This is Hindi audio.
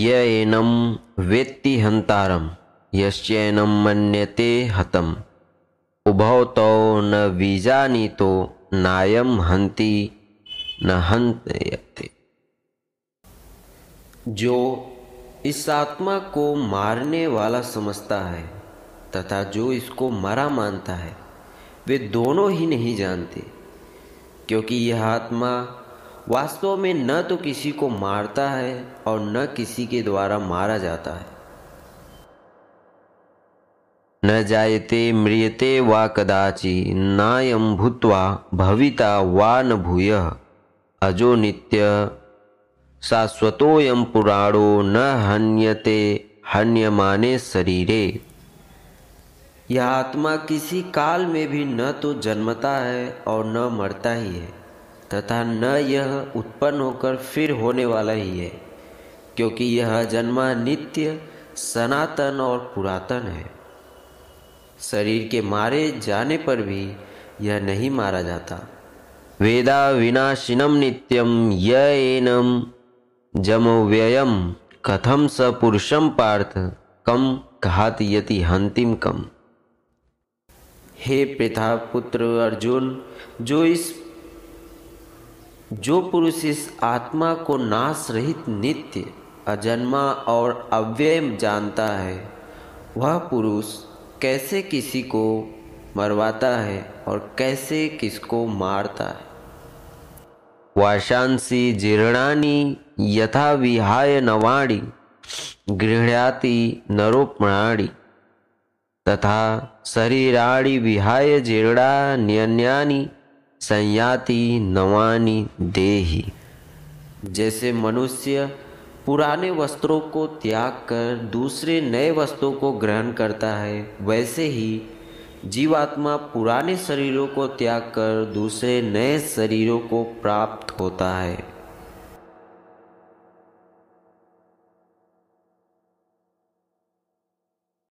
येनम वेत्ति हंतारम यश्चैनम मन्यते हतम उभौ तौ न बीजानीतो नायम हंति न हंतयते। जो इस आत्मा को मारने वाला समझता है तथा जो इसको मरा मानता है वे दोनों ही नहीं जानते, क्योंकि यह आत्मा वास्तव में न तो किसी को मारता है और न किसी के द्वारा मारा जाता है। न जायते म्रियते वा कदाचि नायं भूत्वा भविता वा न भूयः अजो नित्य शाश्वतोऽयं पुराणो न हन्यते हन्यमाने शरीरे। यह आत्मा किसी काल में भी न तो जन्मता है और न मरता ही है तथा न यह उत्पन्न होकर फिर होने वाला ही है, क्योंकि यह जन्मा नित्य सनातन और पुरातन है। शरीर के मारे जाने पर भी यह नहीं मारा जाता। वेदा विनाशिनम नित्यम येनम जमो व्ययम कथम स पुरुषम पार्थ कम घातयति हंतिम कम। हे प्रतापपुत्र अर्जुन, जो पुरुष इस आत्मा को नाश रहित नित्य अजन्मा और अव्यय जानता है वह पुरुष कैसे किसी को मरवाता है और कैसे किसको मारता है। वाशांसी जीर्णानि यथा विहाय नवाणी गृह्णाति नरो प्राणी तथा शरीराणि विहाय जीर्णान्यानि संयाति नवानि देहि। जैसे मनुष्य पुराने वस्त्रों को त्याग कर दूसरे नए वस्त्रों को ग्रहण करता है, वैसे ही जीवात्मा पुराने शरीरों को त्याग कर दूसरे नए शरीरों को प्राप्त होता है।